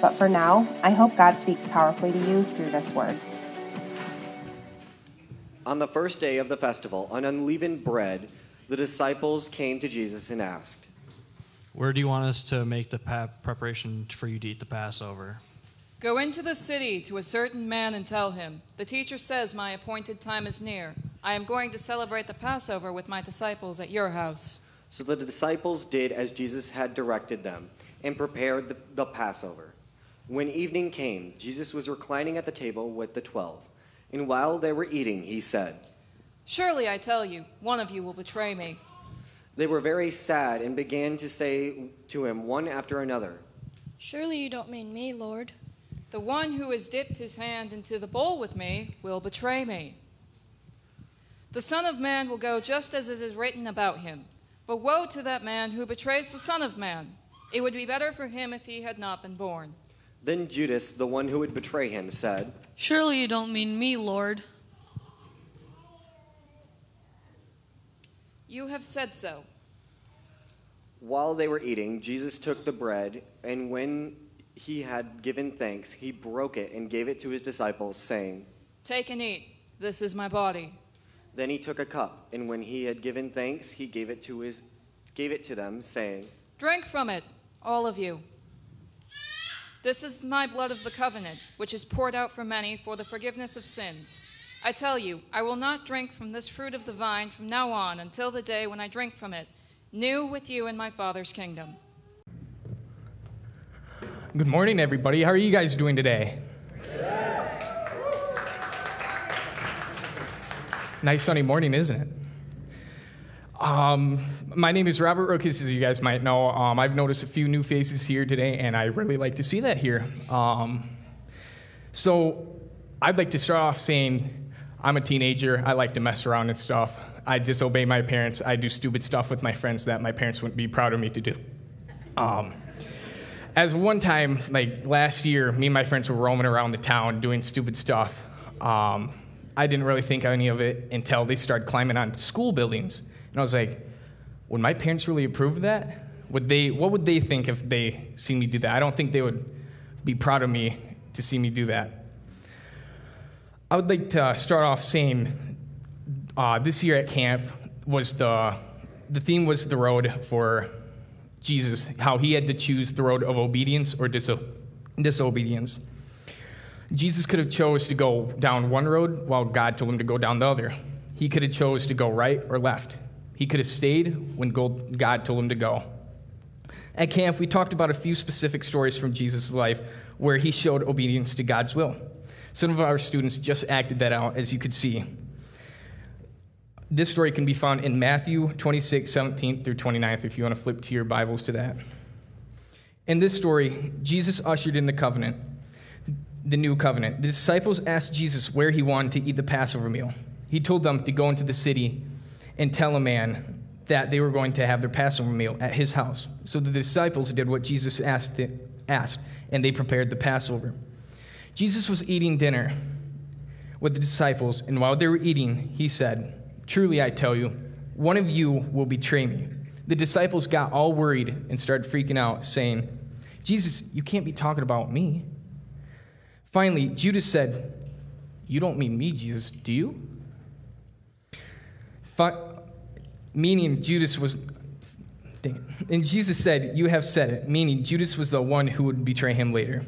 But for now, I hope God speaks powerfully to you through this word. On the first day of the festival, on unleavened bread, the disciples came to Jesus and asked, "Where do you want us to make the preparation for you to eat the Passover?" "Go into the city to a certain man and tell him, 'The teacher says my appointed time is near. I am going to celebrate the Passover with my disciples at your house.'" So the disciples did as Jesus had directed them and prepared the Passover. When evening came, Jesus was reclining at the table with the 12, and while they were eating, he said, "Surely I tell you, one of you will betray me." They were very sad and began to say to him one after another, "Surely you don't mean me, Lord." "The one who has dipped his hand into the bowl with me will betray me. The Son of Man will go just as it is written about him. But woe to that man who betrays the Son of Man. It would be better for him if he had not been born." Then Judas, the one who would betray him, said, "Surely you don't mean me, Lord." "You have said so." While they were eating, Jesus took the bread, and when he had given thanks, he broke it and gave it to his disciples, saying, "Take and eat. This is my body." Then he took a cup, and when he had given thanks, he gave it to them, saying, "Drink from it, all of you. This is my blood of the covenant, which is poured out for many for the forgiveness of sins. I tell you, I will not drink from this fruit of the vine from now on until the day when I drink from it, new with you in my Father's kingdom." Good morning, everybody. How are you guys doing today? Yeah. Nice sunny morning, isn't it? My name is Robert Rokis, as you guys might know. I've noticed a few new faces here today, and I really like to see that here. So I'd like to start off saying I'm a teenager. I like to mess around and stuff. I disobey my parents. I do stupid stuff with my friends that my parents wouldn't be proud of me to do. As one time, like last year, me and my friends were roaming around the town doing stupid stuff. I didn't really think any of it until they started climbing on school buildings. And I was like, would my parents really approve of that? What would they think if they see me do that? I don't think they would be proud of me to see me do that. I would like to start off saying this year at camp was the theme was the road for Jesus, how he had to choose the road of obedience or disobedience. Jesus could have chose to go down one road while God told him to go down the other. He could have chose to go right or left. He could have stayed when God told him to go. At camp, we talked about a few specific stories from Jesus' life where he showed obedience to God's will. Some of our students just acted that out, as you could see. This story can be found in Matthew 26:17 through 29, if you want to flip to your Bibles to that. In this story, Jesus ushered in the covenant, the new covenant. The disciples asked Jesus where he wanted to eat the Passover meal. He told them to go into the city and tell a man that they were going to have their Passover meal at his house. So the disciples did what Jesus asked, and they prepared the Passover. Jesus was eating dinner with the disciples, and while they were eating, he said, "Truly I tell you, one of you will betray me." The disciples got all worried and started freaking out, saying, "Jesus, you can't be talking about me." Finally, Judas said, "You don't mean me, Jesus, do you?" Meaning Judas was, and Jesus said, "You have said it," meaning Judas was the one who would betray him later.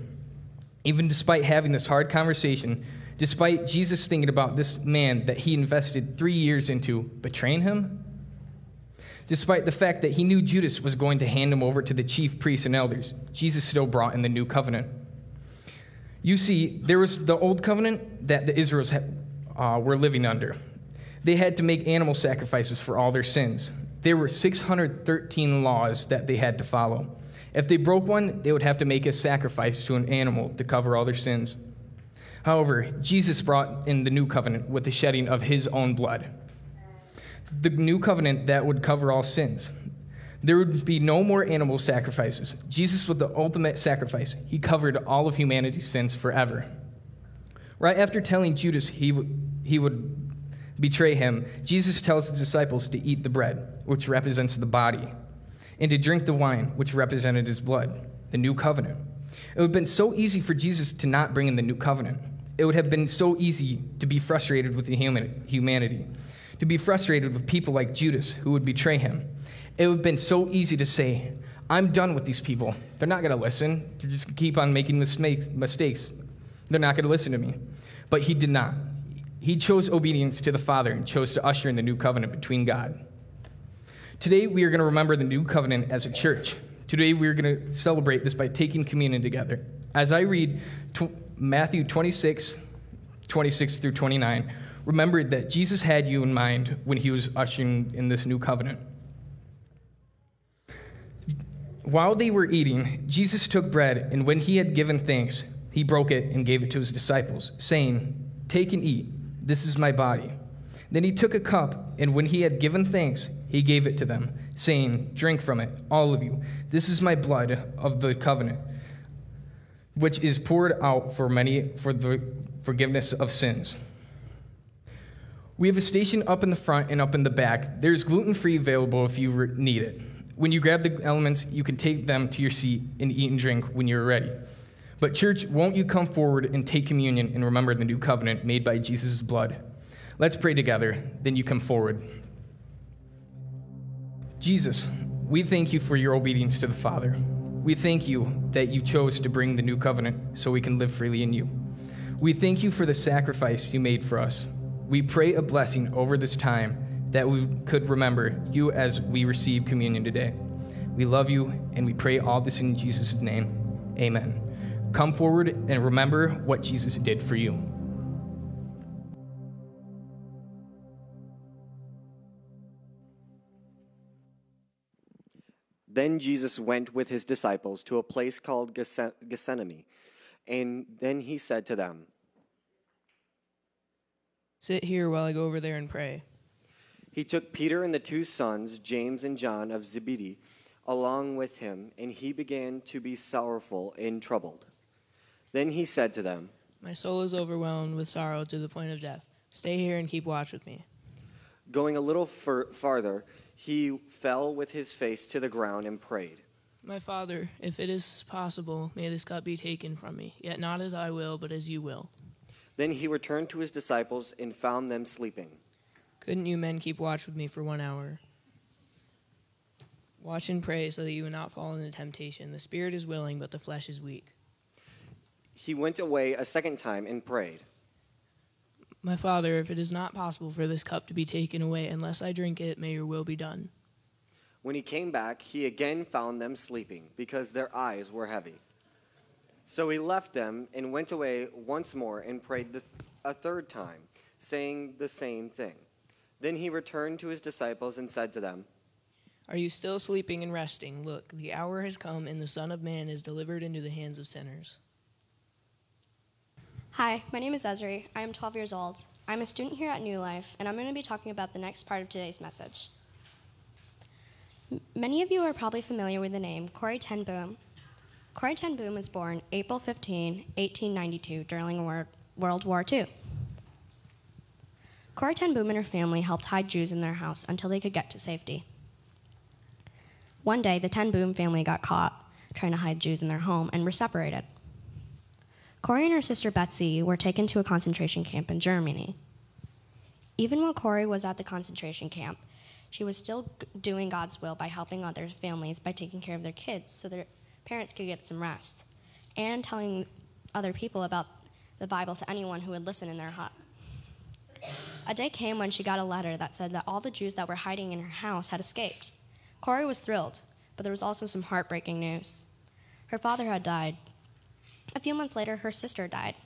Even despite having this hard conversation, despite Jesus thinking about this man that he invested 3 years into betraying him, despite the fact that he knew Judas was going to hand him over to the chief priests and elders, Jesus still brought in the new covenant. You see, there was the old covenant that the Israelites were living under. They had to make animal sacrifices for all their sins. There were 613 laws that they had to follow. If they broke one, they would have to make a sacrifice to an animal to cover all their sins. However, Jesus brought in the new covenant with the shedding of his own blood. The new covenant that would cover all sins. There would be no more animal sacrifices. Jesus was the ultimate sacrifice. He covered all of humanity's sins forever. Right after telling Judas he would betray him, Jesus tells his disciples to eat the bread, which represents the body, and to drink the wine, which represented his blood, the new covenant. It would have been so easy for Jesus to not bring in the new covenant. It would have been so easy to be frustrated with the humanity, to be frustrated with people like Judas who would betray him. It would have been so easy to say, I'm done with these people. They're not going to listen. They're just going to keep on making mistakes. They're not going to listen to me. But he did not. He chose obedience to the Father and chose to usher in the new covenant between God. Today, we are going to remember the new covenant as a church. Today, we are going to celebrate this by taking communion together. As I read Matthew 26 through 29, remember that Jesus had you in mind when he was ushering in this new covenant. While they were eating, Jesus took bread, and when he had given thanks, he broke it and gave it to his disciples, saying, "Take and eat. This is my body." Then he took a cup, and when he had given thanks, he gave it to them, saying, "Drink from it, all of you. This is my blood of the covenant, which is poured out for many for the forgiveness of sins." We have a station up in the front and up in the back. There's gluten-free available if you need it. When you grab the elements, you can take them to your seat and eat and drink when you're ready. But church, won't you come forward and take communion and remember the new covenant made by Jesus' blood? Let's pray together, then you come forward. Jesus, we thank you for your obedience to the Father. We thank you that you chose to bring the new covenant so we can live freely in you. We thank you for the sacrifice you made for us. We pray a blessing over this time that we could remember you as we receive communion today. We love you, and we pray all this in Jesus' name. Amen. Come forward and remember what Jesus did for you. Then Jesus went with his disciples to a place called Gethsemane, and then he said to them, "Sit here while I go over there and pray." He took Peter and the two sons, James and John of Zebedee, along with him, and he began to be sorrowful and troubled. Then he said to them, "My soul is overwhelmed with sorrow to the point of death. Stay here and keep watch with me." Going a little farther, he fell with his face to the ground and prayed, "My Father, if it is possible, may this cup be taken from me, yet not as I will, but as you will." Then he returned to his disciples and found them sleeping. "Couldn't you men keep watch with me for 1 hour? Watch and pray so that you will not fall into temptation. The spirit is willing, but the flesh is weak." He went away a second time and prayed, "My Father, if it is not possible for this cup to be taken away, unless I drink it, may your will be done." When he came back, he again found them sleeping, because their eyes were heavy. So he left them and went away once more and prayed a third time, saying the same thing. Then he returned to his disciples and said to them, "Are you still sleeping and resting? Look, the hour has come, and the Son of Man is delivered into the hands of sinners." Hi, my name is Ezri. I am 12 years old. I'm a student here at New Life, and I'm going to be talking about the next part of today's message. Many of you are probably familiar with the name Corrie Ten Boom. Corrie Ten Boom was born April 15, 1892, during World War II. Corrie Ten Boom and her family helped hide Jews in their house until they could get to safety. One day, the Ten Boom family got caught trying to hide Jews in their home and were separated. Corrie and her sister Betsie were taken to a concentration camp in Germany. Even while Corrie was at the concentration camp, she was still doing God's will by helping other families by taking care of their kids so their parents could get some rest, and telling other people about the Bible to anyone who would listen in their hut. A day came when she got a letter that said that all the Jews that were hiding in her house had escaped. Corrie was thrilled, but there was also some heartbreaking news. Her father had died. A few months later, her sister died.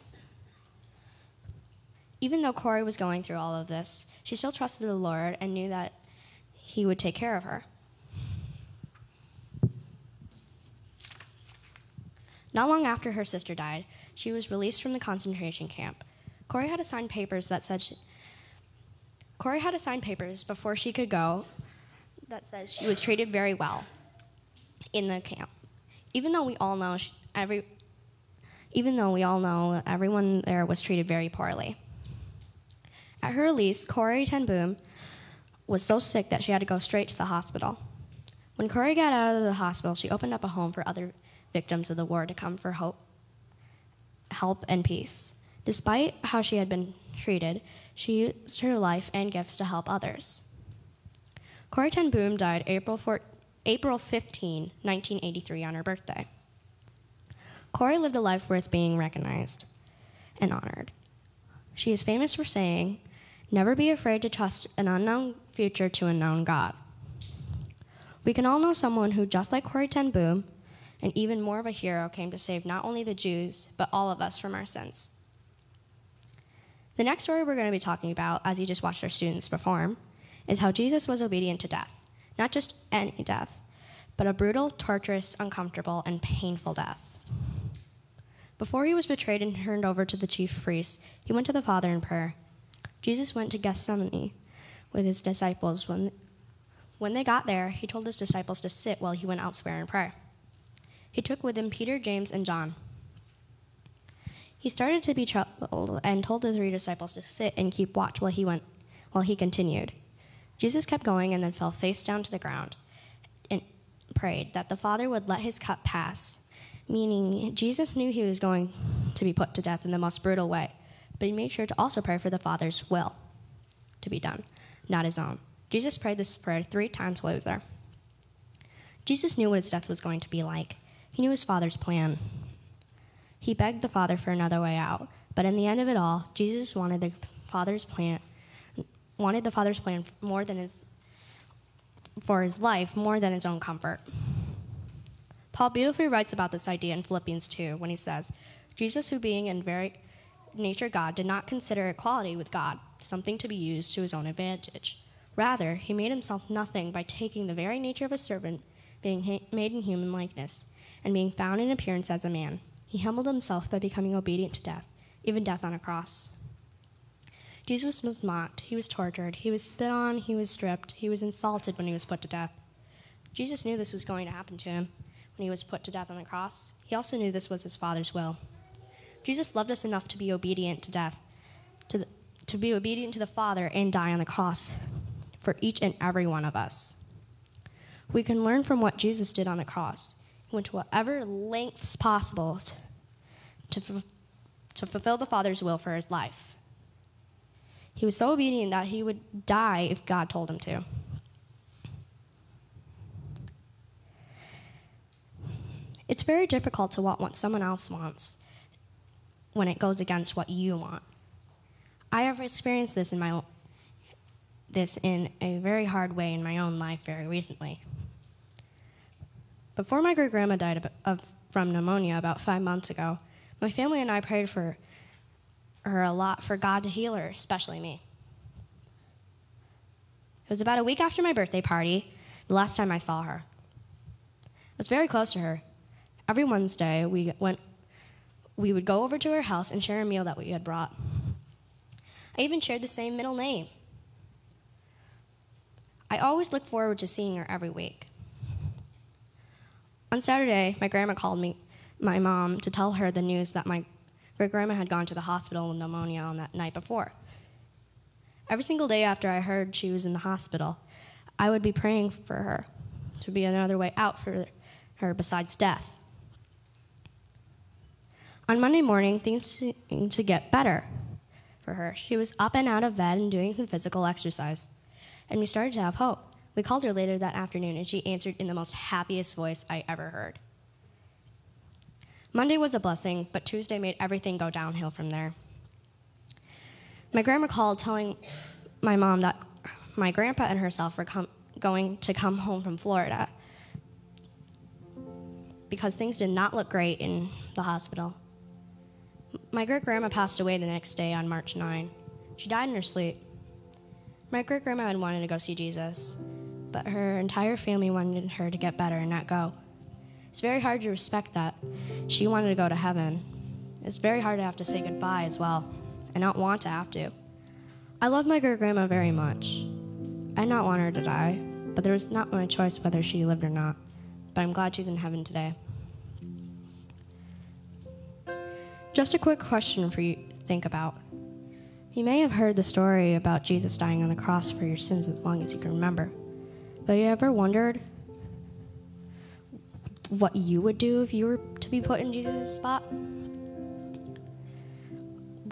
Even though Corrie was going through all of this, she still trusted the Lord and knew that he would take care of her. Not long after her sister died, she was released from the concentration camp. Corrie had to sign papers before she could go that says she was treated very well in the camp. Even though we all know everyone there was treated very poorly. At her release, Corrie Ten Boom was so sick that she had to go straight to the hospital. When Corrie got out of the hospital, she opened up a home for other victims of the war to come for hope, help, and peace. Despite how she had been treated, she used her life and gifts to help others. Corrie Ten Boom died April 15, 1983, on her birthday. Corrie lived a life worth being recognized and honored. She is famous for saying, "Never be afraid to trust an unknown future to a known God." We can all know someone who, just like Corrie Ten Boom, and even more of a hero, came to save not only the Jews, but all of us from our sins. The next story we're going to be talking about, as you just watched our students perform, is how Jesus was obedient to death. Not just any death, but a brutal, torturous, uncomfortable, and painful death. Before he was betrayed and turned over to the chief priests, he went to the Father in prayer. Jesus went to Gethsemane with his disciples. When they got there, he told his disciples to sit while he went elsewhere in prayer. He took with him Peter, James, and John. He started to be troubled and told the three disciples to sit and keep watch while he continued. Jesus kept going and then fell face down to the ground and prayed that the Father would let his cup pass, meaning Jesus knew he was going to be put to death in the most brutal way, but he made sure to also pray for the Father's will to be done, not his own. Jesus prayed this prayer 3 times while he was there. Jesus knew what his death was going to be like. He knew his Father's plan. He begged the Father for another way out, but in the end of it all, Jesus wanted the Father's plan for his life more than his own comfort. Paul beautifully writes about this idea in Philippians 2 when he says, "Jesus, who being in very nature God, did not consider equality with God something to be used to his own advantage. Rather, he made himself nothing by taking the very nature of a servant, being made in human likeness, and being found in appearance as a man. He humbled himself by becoming obedient to death, even death on a cross." Jesus was mocked, he was tortured, he was spit on, he was stripped, he was insulted when he was put to death. Jesus knew this was going to happen to him when he was put to death on the cross. He also knew this was his Father's will. Jesus loved us enough to be obedient to death, to be obedient to the Father and die on the cross for each and every one of us. We can learn from what Jesus did on the cross. He went to whatever lengths possible to fulfill the Father's will for his life. He was so obedient that he would die if God told him to. It's very difficult to want what someone else wants when it goes against what you want. I have experienced this in a very hard way in my own life very recently. Before my great-grandma died from pneumonia about 5 months ago, my family and I prayed for her a lot for God to heal her, especially me. It was about a week after my birthday party, the last time I saw her. I was very close to her. Every Wednesday, we would go over to her house and share a meal that we had brought. I even shared the same middle name. I always look forward to seeing her every week. On Saturday, my grandma called my mom, to tell her the news that my great-grandma had gone to the hospital with pneumonia on that night before. Every single day after I heard she was in the hospital, I would be praying for her to be another way out for her besides death. On Monday morning, things seemed to get better for her. She was up and out of bed and doing some physical exercise, and we started to have hope. We called her later that afternoon, and she answered in the most happiest voice I ever heard. Monday was a blessing, but Tuesday made everything go downhill from there. My grandma called telling my mom that my grandpa and herself were going to come home from Florida because things did not look great in the hospital. My great-grandma passed away the next day on March 9. She died in her sleep. My great-grandma had wanted to go see Jesus, but her entire family wanted her to get better and not go. It's very hard to respect that. She wanted to go to heaven. It's very hard to have to say goodbye as well, and not want to have to. I love my great-grandma very much. I did not want her to die, but there was not my choice whether she lived or not. But I'm glad she's in heaven today. Just a quick question for you to think about. You may have heard the story about Jesus dying on the cross for your sins as long as you can remember. But have you ever wondered what you would do if you were to be put in Jesus' spot?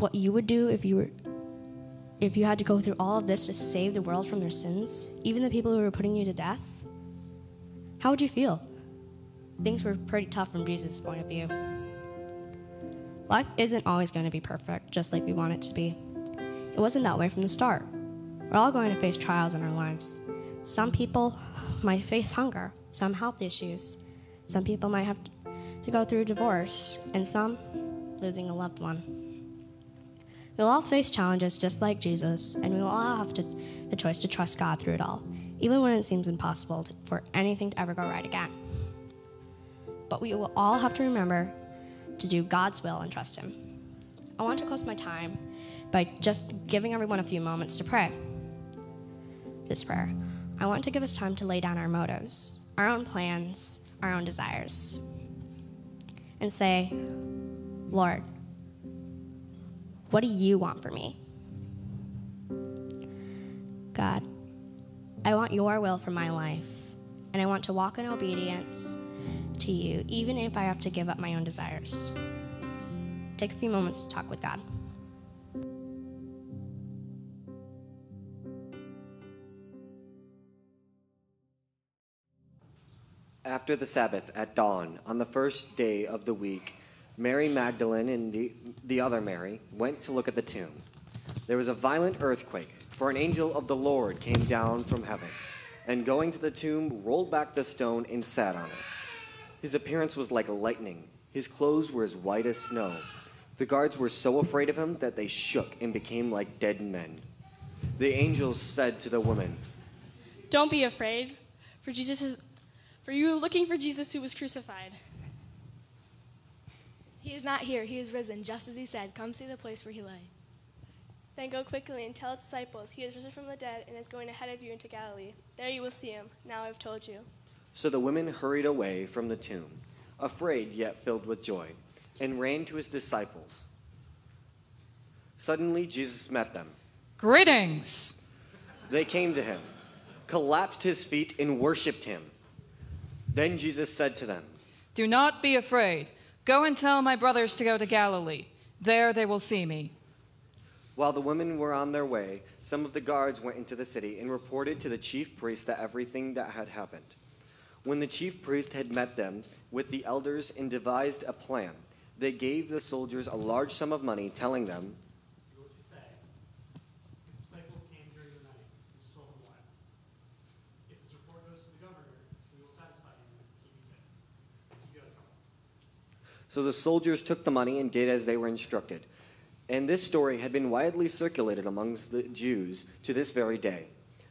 What you would do if you had to go through all of this to save the world from their sins, even the people who were putting you to death? How would you feel? Things were pretty tough from Jesus' point of view. Life isn't always going to be perfect, just like we want it to be. It wasn't that way from the start. We're all going to face trials in our lives. Some people might face hunger, some health issues. Some people might have to go through divorce, and some losing a loved one. We'll all face challenges just like Jesus, and we'll all have the choice to trust God through it all, even when it seems impossible for anything to ever go right again. But we will all have to remember to do God's will and trust Him. I want to close my time by just giving everyone a few moments to pray. This prayer, I want to give us time to lay down our motives, our own plans, our own desires, and say, Lord, what do you want for me? God, I want your will for my life, and I want to walk in obedience to you, even if I have to give up my own desires. Take a few moments to talk with God. After the Sabbath at dawn, on the first day of the week, Mary Magdalene and the other Mary went to look at the tomb. There was a violent earthquake, for an angel of the Lord came down from heaven, and going to the tomb, rolled back the stone and sat on it. His appearance was like lightning. His clothes were as white as snow. The guards were so afraid of him that they shook and became like dead men. The angel said to the woman, "Don't be afraid, for you are looking for Jesus who was crucified. He is not here. He is risen, just as he said. Come see the place where he lay. Then go quickly and tell his disciples, he is risen from the dead and is going ahead of you into Galilee. There you will see him. Now I have told you." So the women hurried away from the tomb, afraid yet filled with joy, and ran to his disciples. Suddenly Jesus met them. "Greetings!" They came to him, collapsed his feet, and worshipped him. Then Jesus said to them, "Do not be afraid. Go and tell my brothers to go to Galilee. There they will see me." While the women were on their way, some of the guards went into the city and reported to the chief priest that everything that had happened. When the chief priest had met them with the elders and devised a plan, they gave the soldiers a large sum of money, telling them, "You are to say, his disciples came during the night and stole him alive. If this report goes to the governor, we will satisfy him and keep you safe. You gotta come." So the soldiers took the money and did as they were instructed. And this story had been widely circulated amongst the Jews to this very day.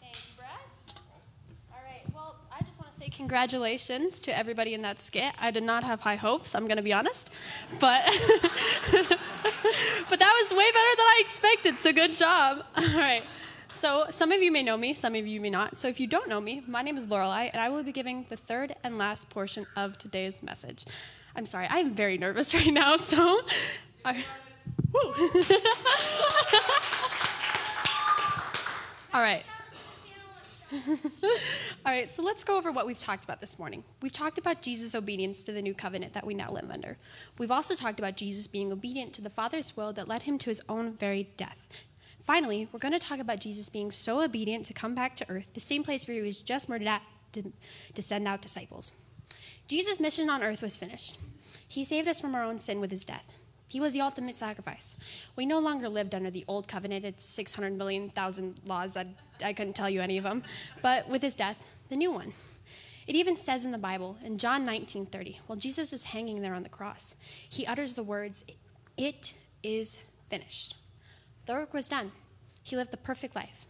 Thank you, Brad. All right, well, I just want to say congratulations to everybody in that skit. I did not have high hopes, I'm going to be honest, but that was way better than I expected, so good job. All right. So some of you may know me, some of you may not. So if you don't know me, my name is Lorelei, and I will be giving the third and last portion of today's message. I'm sorry, I'm very nervous right now, so... Woo. All right. All right, so let's go over what we've talked about this morning. We've talked about Jesus' obedience to the new covenant that we now live under. We've also talked about Jesus being obedient to the Father's will that led him to his own very death. Finally, we're going to talk about Jesus being so obedient to come back to earth, the same place where he was just murdered at, to send out disciples. Jesus' mission on earth was finished. He saved us from our own sin with his death. He was the ultimate sacrifice. We no longer lived under the old covenant. It's 600 million thousand laws. I couldn't tell you any of them. But with his death, the new one. It even says in the Bible, in John 19:30, while Jesus is hanging there on the cross, he utters the words, "It is finished." The work was done. He lived the perfect life.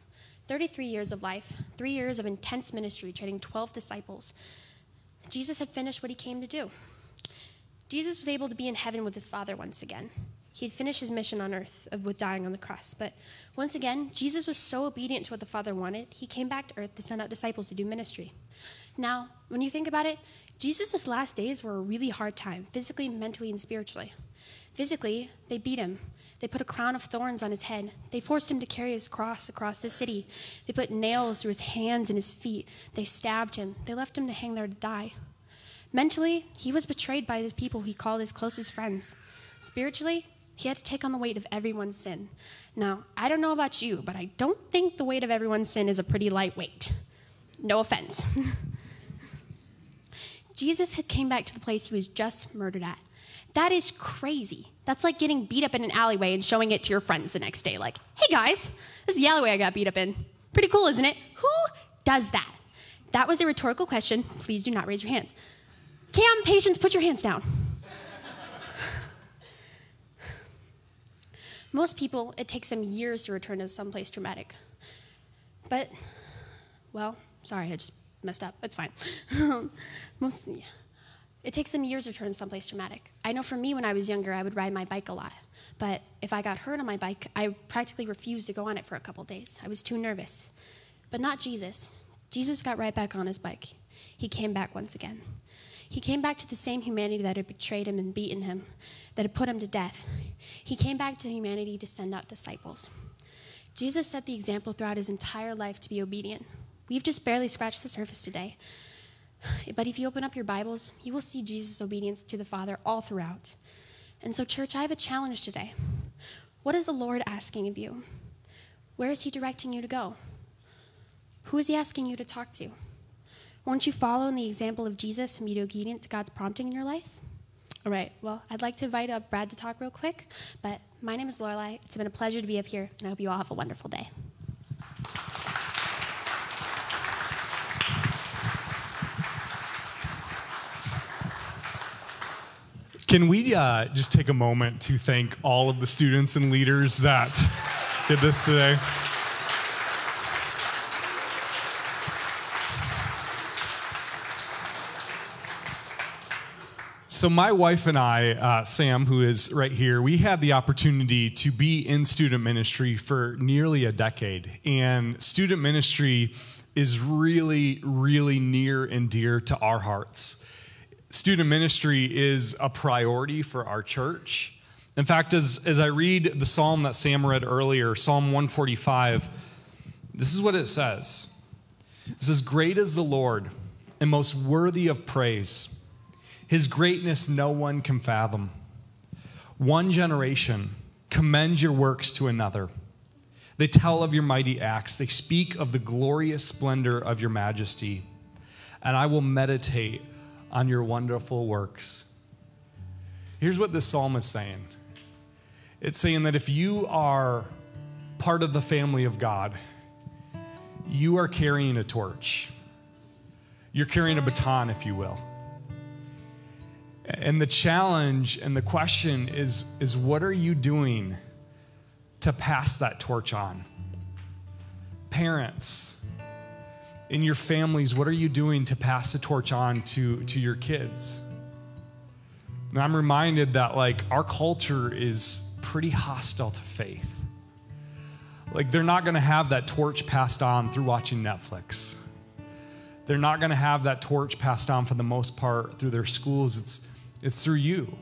33 years of life, 3 years of intense ministry, training 12 disciples. Jesus had finished what he came to do. Jesus was able to be in heaven with his Father once again. He had finished his mission on earth with dying on the cross. But once again, Jesus was so obedient to what the Father wanted, he came back to earth to send out disciples to do ministry. Now, when you think about it, Jesus' last days were a really hard time, physically, mentally, and spiritually. Physically, they beat him. They put a crown of thorns on his head. They forced him to carry his cross across the city. They put nails through his hands and his feet. They stabbed him. They left him to hang there to die. Mentally, he was betrayed by the people he called his closest friends. Spiritually, he had to take on the weight of everyone's sin. Now, I don't know about you, but I don't think the weight of everyone's sin is a pretty light weight. No offense. Jesus had came back to the place he was just murdered at. That is crazy. That's like getting beat up in an alleyway and showing it to your friends the next day. Like, hey guys, this is the alleyway I got beat up in. Pretty cool, isn't it? Who does that? That was a rhetorical question. Please do not raise your hands. Cam, patience, put your hands down. Most people, it takes them years to return to someplace traumatic. But, well, sorry, I just messed up. It's fine. It takes them years to return to someplace traumatic. I know for me, when I was younger, I would ride my bike a lot. But if I got hurt on my bike, I practically refused to go on it for a couple days. I was too nervous. But not Jesus. Jesus got right back on his bike. He came back once again. He came back to the same humanity that had betrayed him and beaten him, that had put him to death. He came back to humanity to send out disciples. Jesus set the example throughout his entire life to be obedient. We've just barely scratched the surface today. But if you open up your Bibles, you will see Jesus' obedience to the Father all throughout. And so, church, I have a challenge today. What is the Lord asking of you? Where is he directing you to go? Who is he asking you to talk to? Won't you follow in the example of Jesus and be obedient to God's prompting in your life? All right, well, I'd like to invite up Brad to talk real quick, but my name is Lorelei. It's been a pleasure to be up here, and I hope you all have a wonderful day. Can we just take a moment to thank all of the students and leaders that did this today? So my wife and I, Sam, who is right here, we had the opportunity to be in student ministry for nearly a decade. And student ministry is really, really near and dear to our hearts. Student ministry is a priority for our church. In fact, as I read the psalm that Sam read earlier, Psalm 145, this is what it says. It says, "Great is the Lord and most worthy of praise. His greatness no one can fathom. One generation commends your works to another. They tell of your mighty acts. They speak of the glorious splendor of your majesty. And I will meditate on your wonderful works." Here's what this psalm is saying. It's saying that if you are part of the family of God, you are carrying a torch. You're carrying a baton, if you will. And the challenge and the question is what are you doing to pass that torch on? Parents, in your families, what are you doing to pass the torch on to your kids? And I'm reminded that, like, our culture is pretty hostile to faith. Like, they're not going to have that torch passed on through watching Netflix. They're not going to have that torch passed on, for the most part, through their schools. It's through you.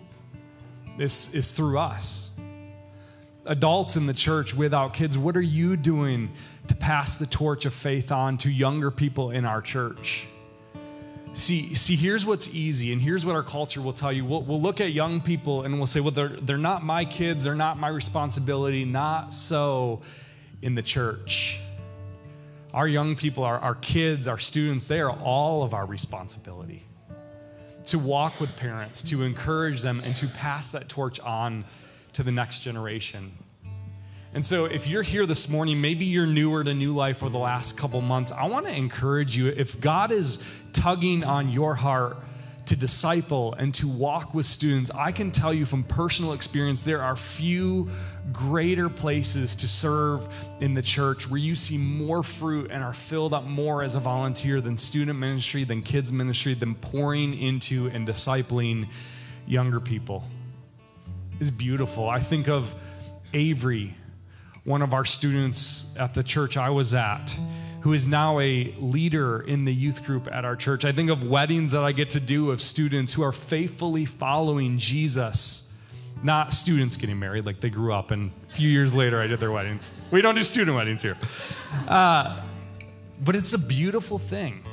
This is through us. adults in the church without kids, what are you doing to pass the torch of faith on to younger people in our church? See, here's what's easy, and here's what our culture will tell you. We'll look at young people and we'll say, well, they're not my kids, they're not my responsibility. Not so in the church. Our young people, our kids, our students, they are all of our responsibility to walk with parents, to encourage them, and to pass that torch on to the next generation. And so if you're here this morning, maybe you're newer to New Life for the last couple months, I want to encourage you, if God is tugging on your heart to disciple and to walk with students, I can tell you from personal experience, there are few greater places to serve in the church where you see more fruit and are filled up more as a volunteer than student ministry, than kids ministry, than pouring into and discipling younger people. It's beautiful. I think of Avery, one of our students at the church I was at, who is now a leader in the youth group at our church. I think of weddings that I get to do of students who are faithfully following Jesus, not students getting married, like they grew up and a few years later I did their weddings. We don't do student weddings here. But it's a beautiful thing.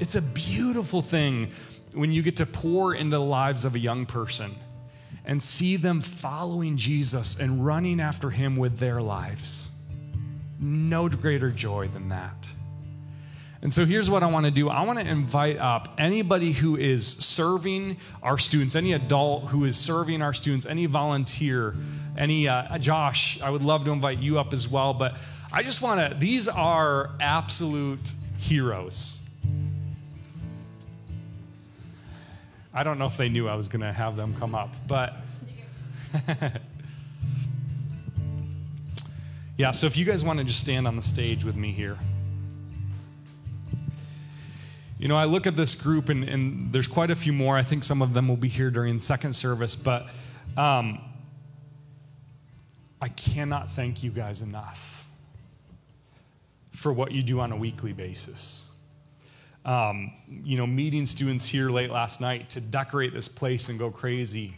It's a beautiful thing when you get to pour into the lives of a young person and see them following Jesus and running after him with their lives. No greater joy than that. And so here's what I want to do. I want to invite up anybody who is serving our students, any adult who is serving our students, any volunteer, any Josh, I would love to invite you up as well. But I just want to, these are absolute heroes. I don't know if they knew I was going to have them come up, but yeah, so if you guys want to just stand on the stage with me here. You know, I look at this group, and there's quite a few more. I think some of them will be here during second service, but I cannot thank you guys enough for what you do on a weekly basis. You know, meeting students here late last night to decorate this place and go crazy,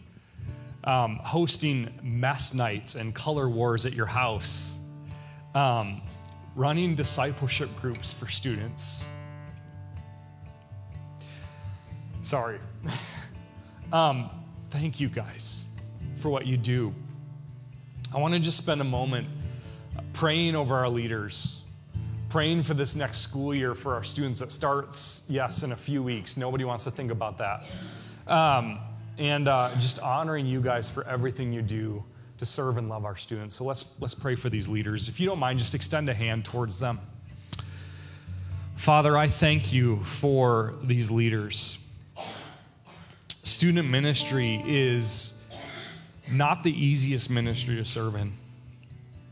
hosting mess nights and color wars at your house, running discipleship groups for students. Sorry. Thank you guys for what you do. I want to just spend a moment praying over our leaders, praying for this next school year for our students that starts, yes, in a few weeks. Nobody wants to think about that. And just honoring you guys for everything you do to serve and love our students. So let's pray for these leaders. If you don't mind, just extend a hand towards them. Father, I thank you for these leaders. Student ministry is not the easiest ministry to serve in.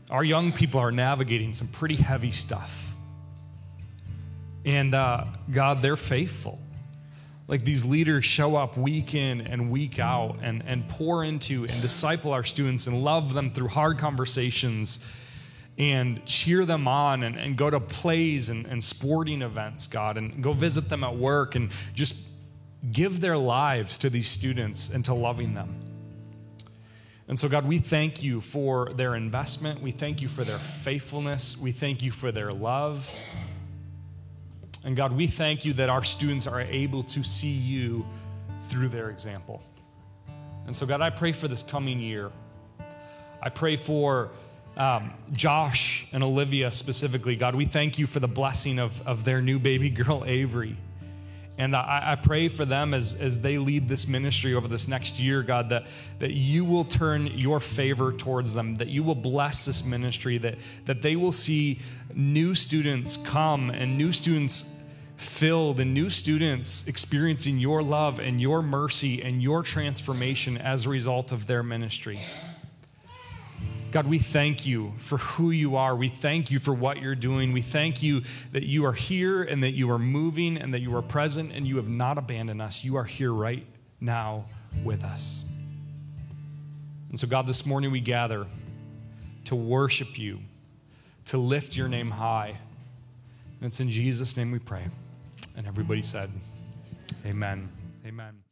Our young people are navigating some pretty heavy stuff. And God, they're faithful. Like, these leaders show up week in and week out and pour into and disciple our students and love them through hard conversations and cheer them on and go to plays and sporting events, God, and go visit them at work and just give their lives to these students and to loving them. And so, God, we thank you for their investment. We thank you for their faithfulness. We thank you for their love. And, God, we thank you that our students are able to see you through their example. And so, God, I pray for this coming year. I pray for Josh and Olivia specifically. God, we thank you for the blessing of their new baby girl, Avery. And I pray for them as they lead this ministry over this next year, God, that you will turn your favor towards them, that you will bless this ministry, that they will see new students come and new students filled and new students experiencing your love and your mercy and your transformation as a result of their ministry. God, we thank you for who you are. We thank you for what you're doing. We thank you that you are here and that you are moving and that you are present and you have not abandoned us. You are here right now with us. And so, God, this morning we gather to worship you, to lift your name high. And it's in Jesus' name we pray. And everybody said, amen. Amen.